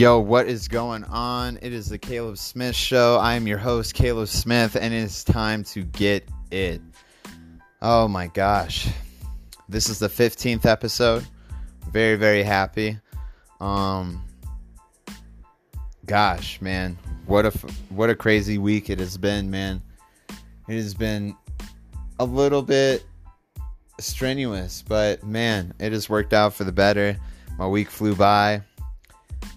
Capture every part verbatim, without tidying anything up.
Yo, what is going on? It is the Caleb Smith Show. I am your host, Caleb Smith, and it is time to get it. Oh my gosh. This is the fifteenth episode. Very, very happy. Um, gosh, man. What a, what a crazy week it has been, man. It has been a little bit strenuous, but man, it has worked out for the better. My week flew by.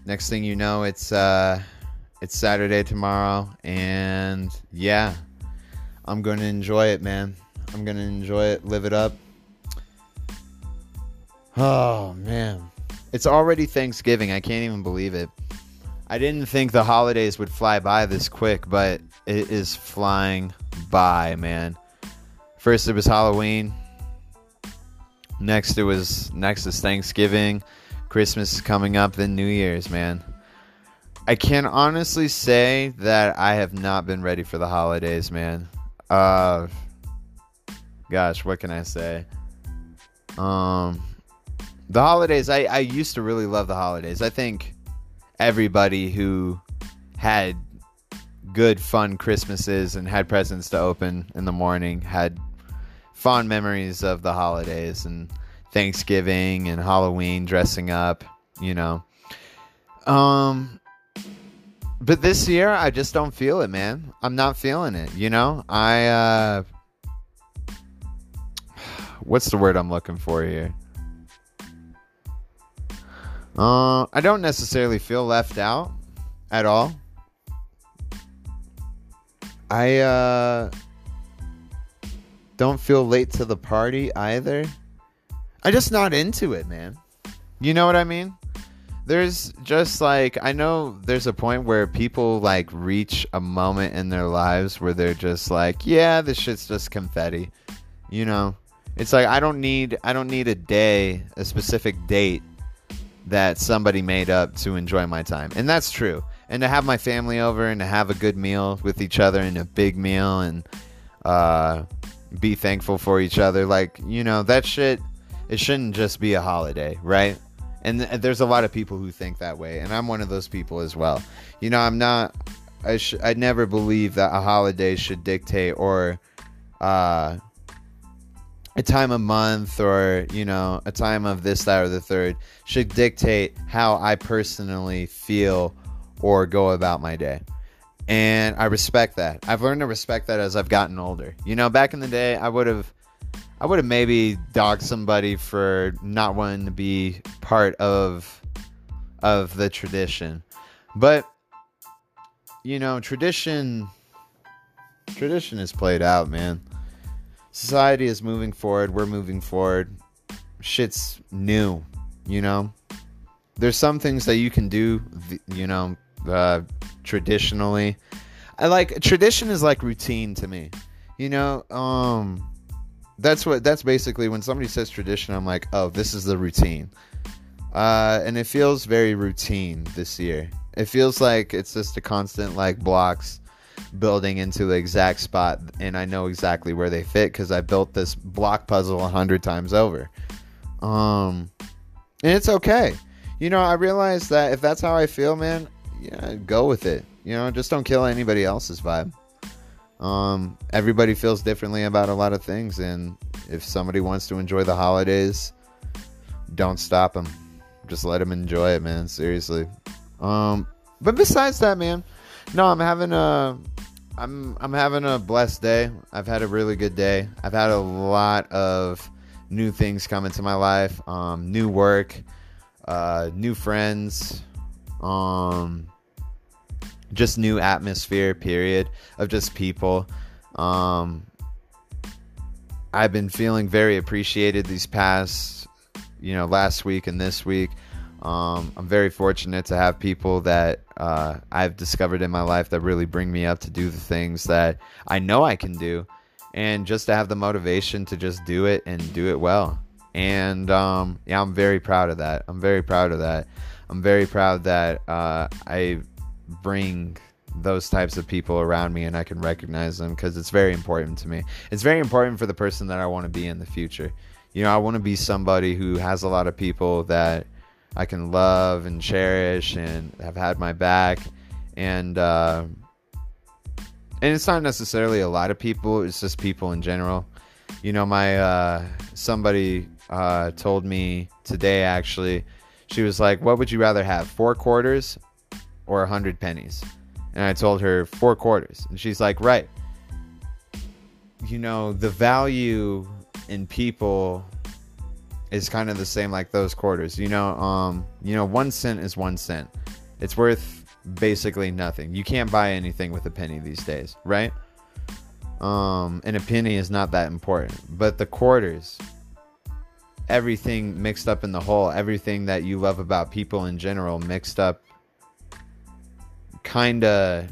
Next thing you know, it's uh, it's Saturday tomorrow, and yeah, I'm going to enjoy it, man. I'm going to enjoy it, live it up. Oh, man. It's already Thanksgiving. I can't even believe it. I didn't think the holidays would fly by this quick, but it is flying by, man. First, it was Halloween. Next, it was next is Thanksgiving. Christmas is coming up, then New Year's, man. I can honestly say that I have not been ready for the holidays, man. Uh, gosh, what can I say? Um, the holidays, I, I used to really love the holidays. I think everybody who had good, fun Christmases and had presents to open in the morning had fond memories of the holidays and Thanksgiving and Halloween, dressing up, you know. Um, but this year, I just don't feel it, man. I'm not feeling it, you know. I, uh, what's the word I'm looking for here? Uh, I don't necessarily feel left out at all. I, uh, don't feel late to the party either. I'm just not into it, man. You know what I mean? There's just like, I know there's a point where people like reach a moment in their lives where they're just like, yeah, this shit's just confetti. You know? It's like, I don't need, I don't need a day, a specific date that somebody made up to enjoy my time. And that's true. And to have my family over and to have a good meal with each other and a big meal and uh, be thankful for each other. Like, you know, that shit. It shouldn't just be a holiday, right? And th- there's a lot of people who think that way, and I'm one of those people as well. You know, I'm not... I sh- I never believe that a holiday should dictate or uh, a time of month or, you know, a time of this, that, or the third should dictate how I personally feel or go about my day. And I respect that. I've learned to respect that as I've gotten older. You know, back in the day, I would have... I would have maybe dogged somebody for not wanting to be part of of the tradition. But, you know, tradition, tradition is played out, man. Society is moving forward. We're moving forward. Shit's new, you know. There's some things that you can do, you know, uh, traditionally. I like, tradition is like routine to me, you know, um... That's what. That's basically when somebody says tradition, I'm like, oh, this is the routine. Uh, and it feels very routine this year. It feels like it's just a constant like blocks building into the exact spot. And I know exactly where they fit because I built this block puzzle a hundred times over. Um, and it's okay. You know, I realize that if that's how I feel, man, yeah, go with it. You know, just don't kill anybody else's vibe. Um, everybody feels differently about a lot of things, and if somebody wants to enjoy the holidays, don't stop them. Just let them enjoy it, man. Seriously. Um, but besides that, man, no, I'm having a, I'm, I'm having a blessed day. I've had a really good day. I've had a lot of new things come into my life. Um, new work, uh, new friends, um, just new atmosphere, period, of just people. Um, I've been feeling very appreciated these past, you know, last week and this week. Um, I'm very fortunate to have people that uh, I've discovered in my life that really bring me up to do the things that I know I can do. And just to have the motivation to just do it and do it well. And um, yeah, I'm very proud of that. I'm very proud of that. I'm very proud that uh, I... bring those types of people around me and I can recognize them because it's very important to me. It's very important for the person that I want to be in the future. You know, I want to be somebody who has a lot of people that I can love and cherish and have had my back. And uh, and it's not necessarily a lot of people. It's just people in general. You know, my uh, somebody uh, told me today, actually, she was like, what would you rather have, four quarters or one hundred pennies? And I told her four quarters. And she's like, right. You know, the value in people is kind of the same like those quarters. You know, um, you know, one cent is one cent. It's worth basically nothing. You can't buy anything with a penny these days, right? Um, and a penny is not that important. But the quarters, everything mixed up in the whole, everything that you love about people in general mixed up kind of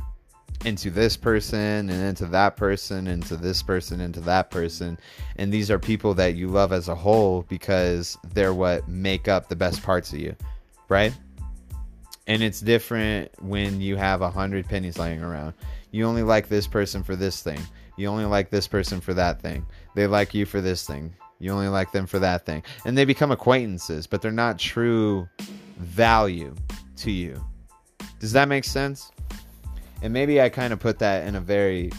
into this person and into that person, into this person, into that person. And these are people that you love as a whole because they're what make up the best parts of you, right? And it's different when you have a hundred pennies lying around. You only like this person for this thing. You only like this person for that thing. They like you for this thing. You only like them for that thing. And they become acquaintances, but they're not true value to you. Does that make sense? And maybe I kind of put that in a very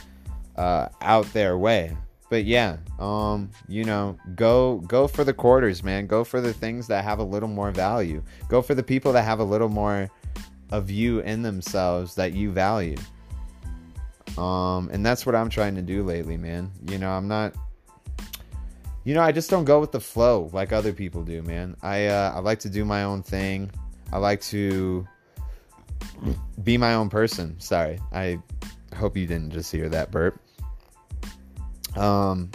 uh, out there way. But yeah, um, you know, go go for the quarters, man. Go for the things that have a little more value. Go for the people that have a little more of you in themselves that you value. Um, and that's what I'm trying to do lately, man. You know, I'm not... You know, I just don't go with the flow like other people do, man. I uh, I like to do my own thing. I like to... be my own person. Sorry, I hope you didn't just hear that burp. Um,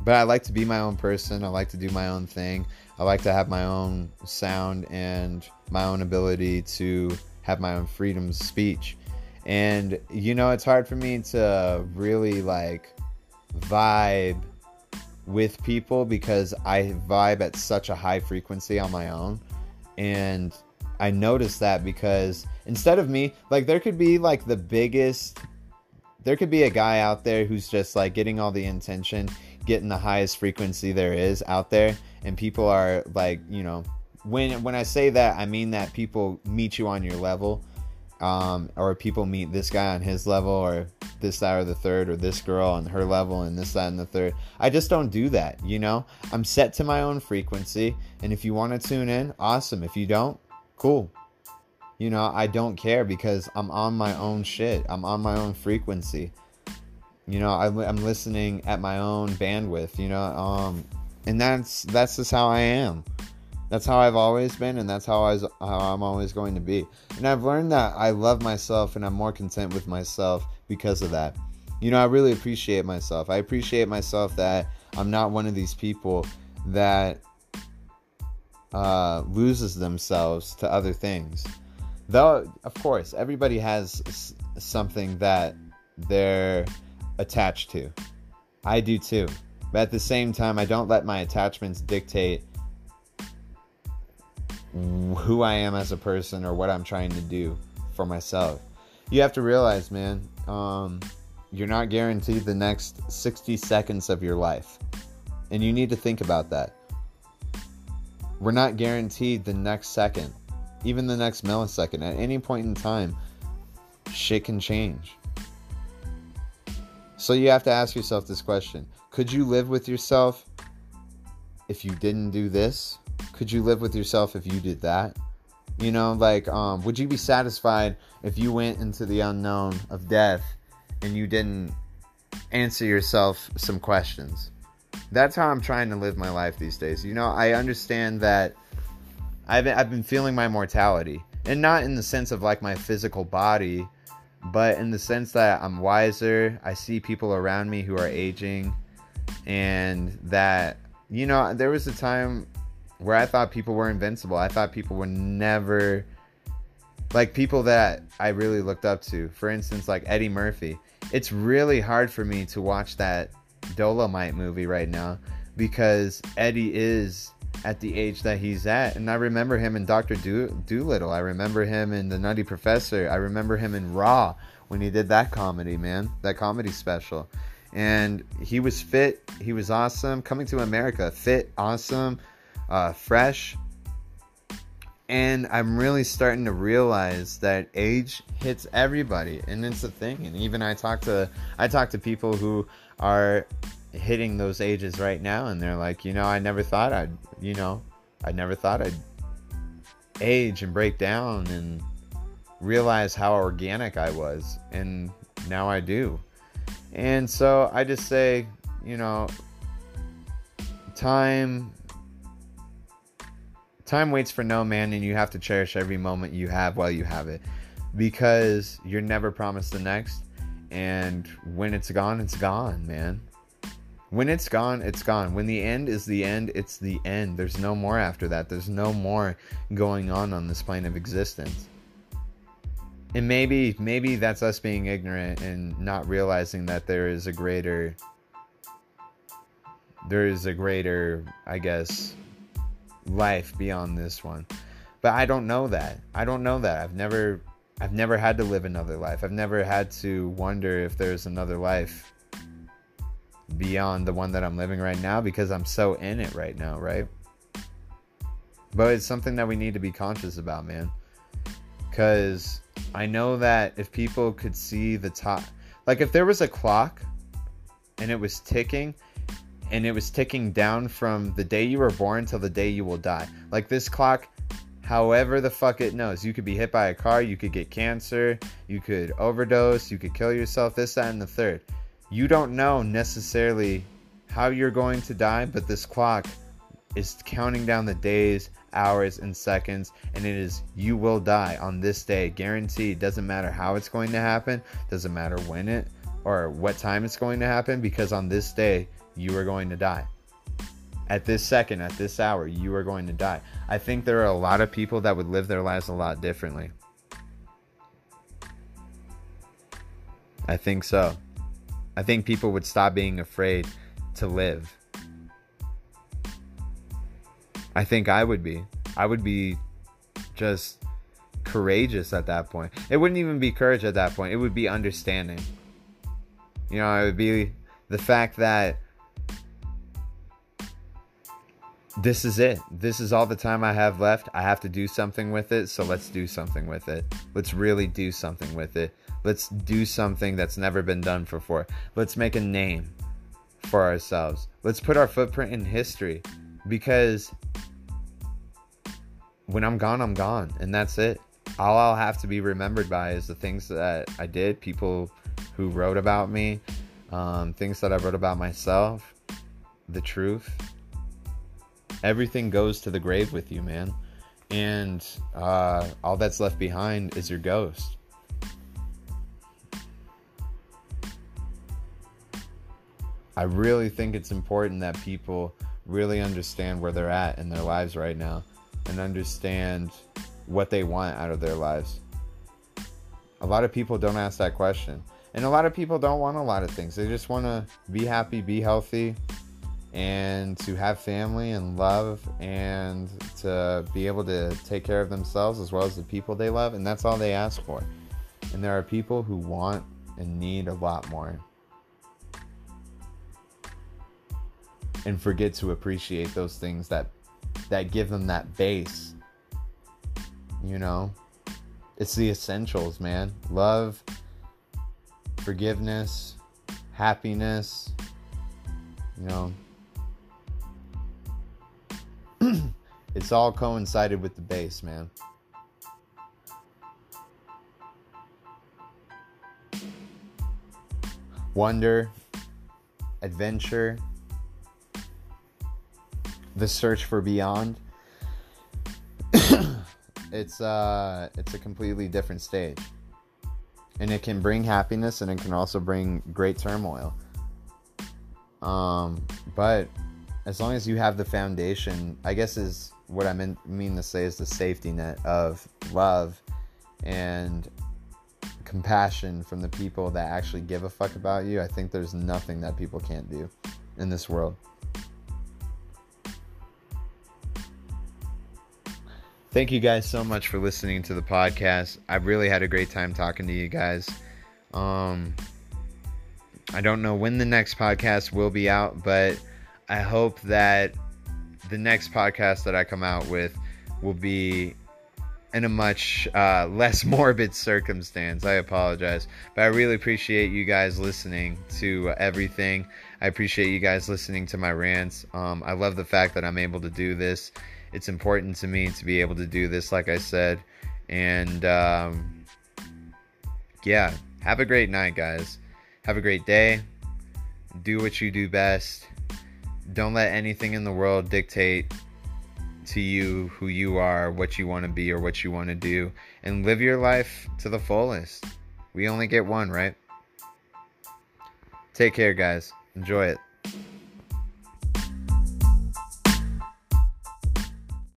but I like to be my own person. I like to do my own thing. I like to have my own sound and my own ability to have my own freedom of speech. And, you know, it's hard for me to really, like, vibe with people because I vibe at such a high frequency on my own. And I noticed that because instead of me, like, there could be, like, the biggest, there could be a guy out there who's just, like, getting all the intention, getting the highest frequency there is out there, and people are, like, you know, when when I say that, I mean that people meet you on your level, um, or people meet this guy on his level, or this, that, or the third, or this girl on her level, and this, that, and the third. I just don't do that, you know? I'm set to my own frequency, and if you want to tune in, awesome. If you don't, cool. You know, I don't care because I'm on my own shit. I'm on my own frequency. You know, I'm, I'm listening at my own bandwidth, you know, um, and that's, that's just how I am. That's how I've always been. And that's how I was, how I'm always going to be. And I've learned that I love myself and I'm more content with myself because of that. You know, I really appreciate myself. I appreciate myself that I'm not one of these people that Uh, loses themselves to other things. Though, of course, everybody has s- something that they're attached to. I do too. But at the same time, I don't let my attachments dictate who I am as a person or what I'm trying to do for myself. You have to realize, man, um, you're not guaranteed the next sixty seconds of your life. And you need to think about that. We're not guaranteed the next second, even the next millisecond. At any point in time, shit can change. So you have to ask yourself this question. Could you live with yourself if you didn't do this? Could you live with yourself if you did that? You know, like, um, would you be satisfied if you went into the unknown of death and you didn't answer yourself some questions? That's how I'm trying to live my life these days. You know, I understand that I've been, I've been feeling my mortality. And not in the sense of, like, my physical body, but in the sense that I'm wiser. I see people around me who are aging. And that, you know, there was a time where I thought people were invincible. I thought people were never... Like, people that I really looked up to. For instance, like Eddie Murphy. It's really hard for me to watch that Dolomite movie right now because Eddie is at the age that he's at, and I remember him in Doctor Dolittle. I remember him in The Nutty Professor. I remember him in Raw when he did that comedy, man, that comedy special. And he was fit, he was awesome. Coming to America, fit, awesome, uh, fresh. And I'm really starting to realize that age hits everybody, and it's a thing. And even I talk to I talk to people who are hitting those ages right now, and they're like, you know, I never thought I'd, you know, I never thought I'd age and break down and realize how organic I was, and now I do. And so I just say, you know, time. Time waits for no man, and you have to cherish every moment you have while you have it, because you're never promised the next, and when it's gone, it's gone, man. When it's gone, it's gone. When the end is the end, it's the end. There's no more after that. There's no more going on on this plane of existence. And maybe, maybe that's us being ignorant and not realizing that there is a greater, there is a greater, I guess... life beyond this one. But I don't know that. I don't know that. I've never I've never had to live another life. I've never had to wonder if there's another life beyond the one that I'm living right now, because I'm so in it right now, right? But it's something that we need to be conscious about, man. Because I know that if people could see the top, like if there was a clock and it was ticking, and it was ticking down from the day you were born till the day you will die. Like this clock, however the fuck it knows. You could be hit by a car. You could get cancer. You could overdose. You could kill yourself. This, that, and the third. You don't know necessarily how you're going to die. But this clock is counting down the days, hours, and seconds. And it is, you will die on this day. Guaranteed. Doesn't matter how it's going to happen. Doesn't matter when it or what time it's going to happen. Because on this day... you are going to die. At this second, at this hour, you are going to die. I think there are a lot of people that would live their lives a lot differently. I think so. I think people would stop being afraid to live. I think I would be. I would be just courageous at that point. It wouldn't even be courage at that point. It would be understanding. You know, it would be the fact that this is it. This is all the time I have left. I have to do something with it. So let's do something with it. Let's really do something with it. Let's do something that's never been done before. Let's make a name for ourselves. Let's put our footprint in history, because when I'm gone, I'm gone. And that's it. All I'll have to be remembered by is the things that I did, people who wrote about me, um, things that I wrote about myself, the truth. Everything goes to the grave with you, man. And uh, all that's left behind is your ghost. I really think it's important that people really understand where they're at in their lives right now, and understand what they want out of their lives. A lot of people don't ask that question. And a lot of people don't want a lot of things. They just want to be happy, be healthy, and to have family and love, and to be able to take care of themselves as well as the people they love. And that's all they ask for. And there are people who want and need a lot more, and forget to appreciate those things that that give them that base. You know, it's the essentials, man. Love, forgiveness, happiness, you know. It's all coincided with the base, man. Wonder, adventure, the search for beyond. It's uh, it's a completely different stage. And it can bring happiness, and it can also bring great turmoil. Um, but as long as you have the foundation, I guess is... what I mean, mean to say is the safety net of love and compassion from the people that actually give a fuck about you. I think there's nothing that people can't do in this world. Thank you guys so much for listening to the podcast. I really had a great time talking to you guys. Um, I don't know when the next podcast will be out, but I hope that the next podcast that I come out with will be in a much uh, less morbid circumstance. I apologize. But I really appreciate you guys listening to everything. I appreciate you guys listening to my rants. Um, I love the fact that I'm able to do this. It's important to me to be able to do this, like I said. And, um, yeah, have a great night, guys. Have a great day. Do what you do best. Don't let anything in the world dictate to you who you are, what you want to be, or what you want to do. And live your life to the fullest. We only get one, right? Take care, guys. Enjoy it.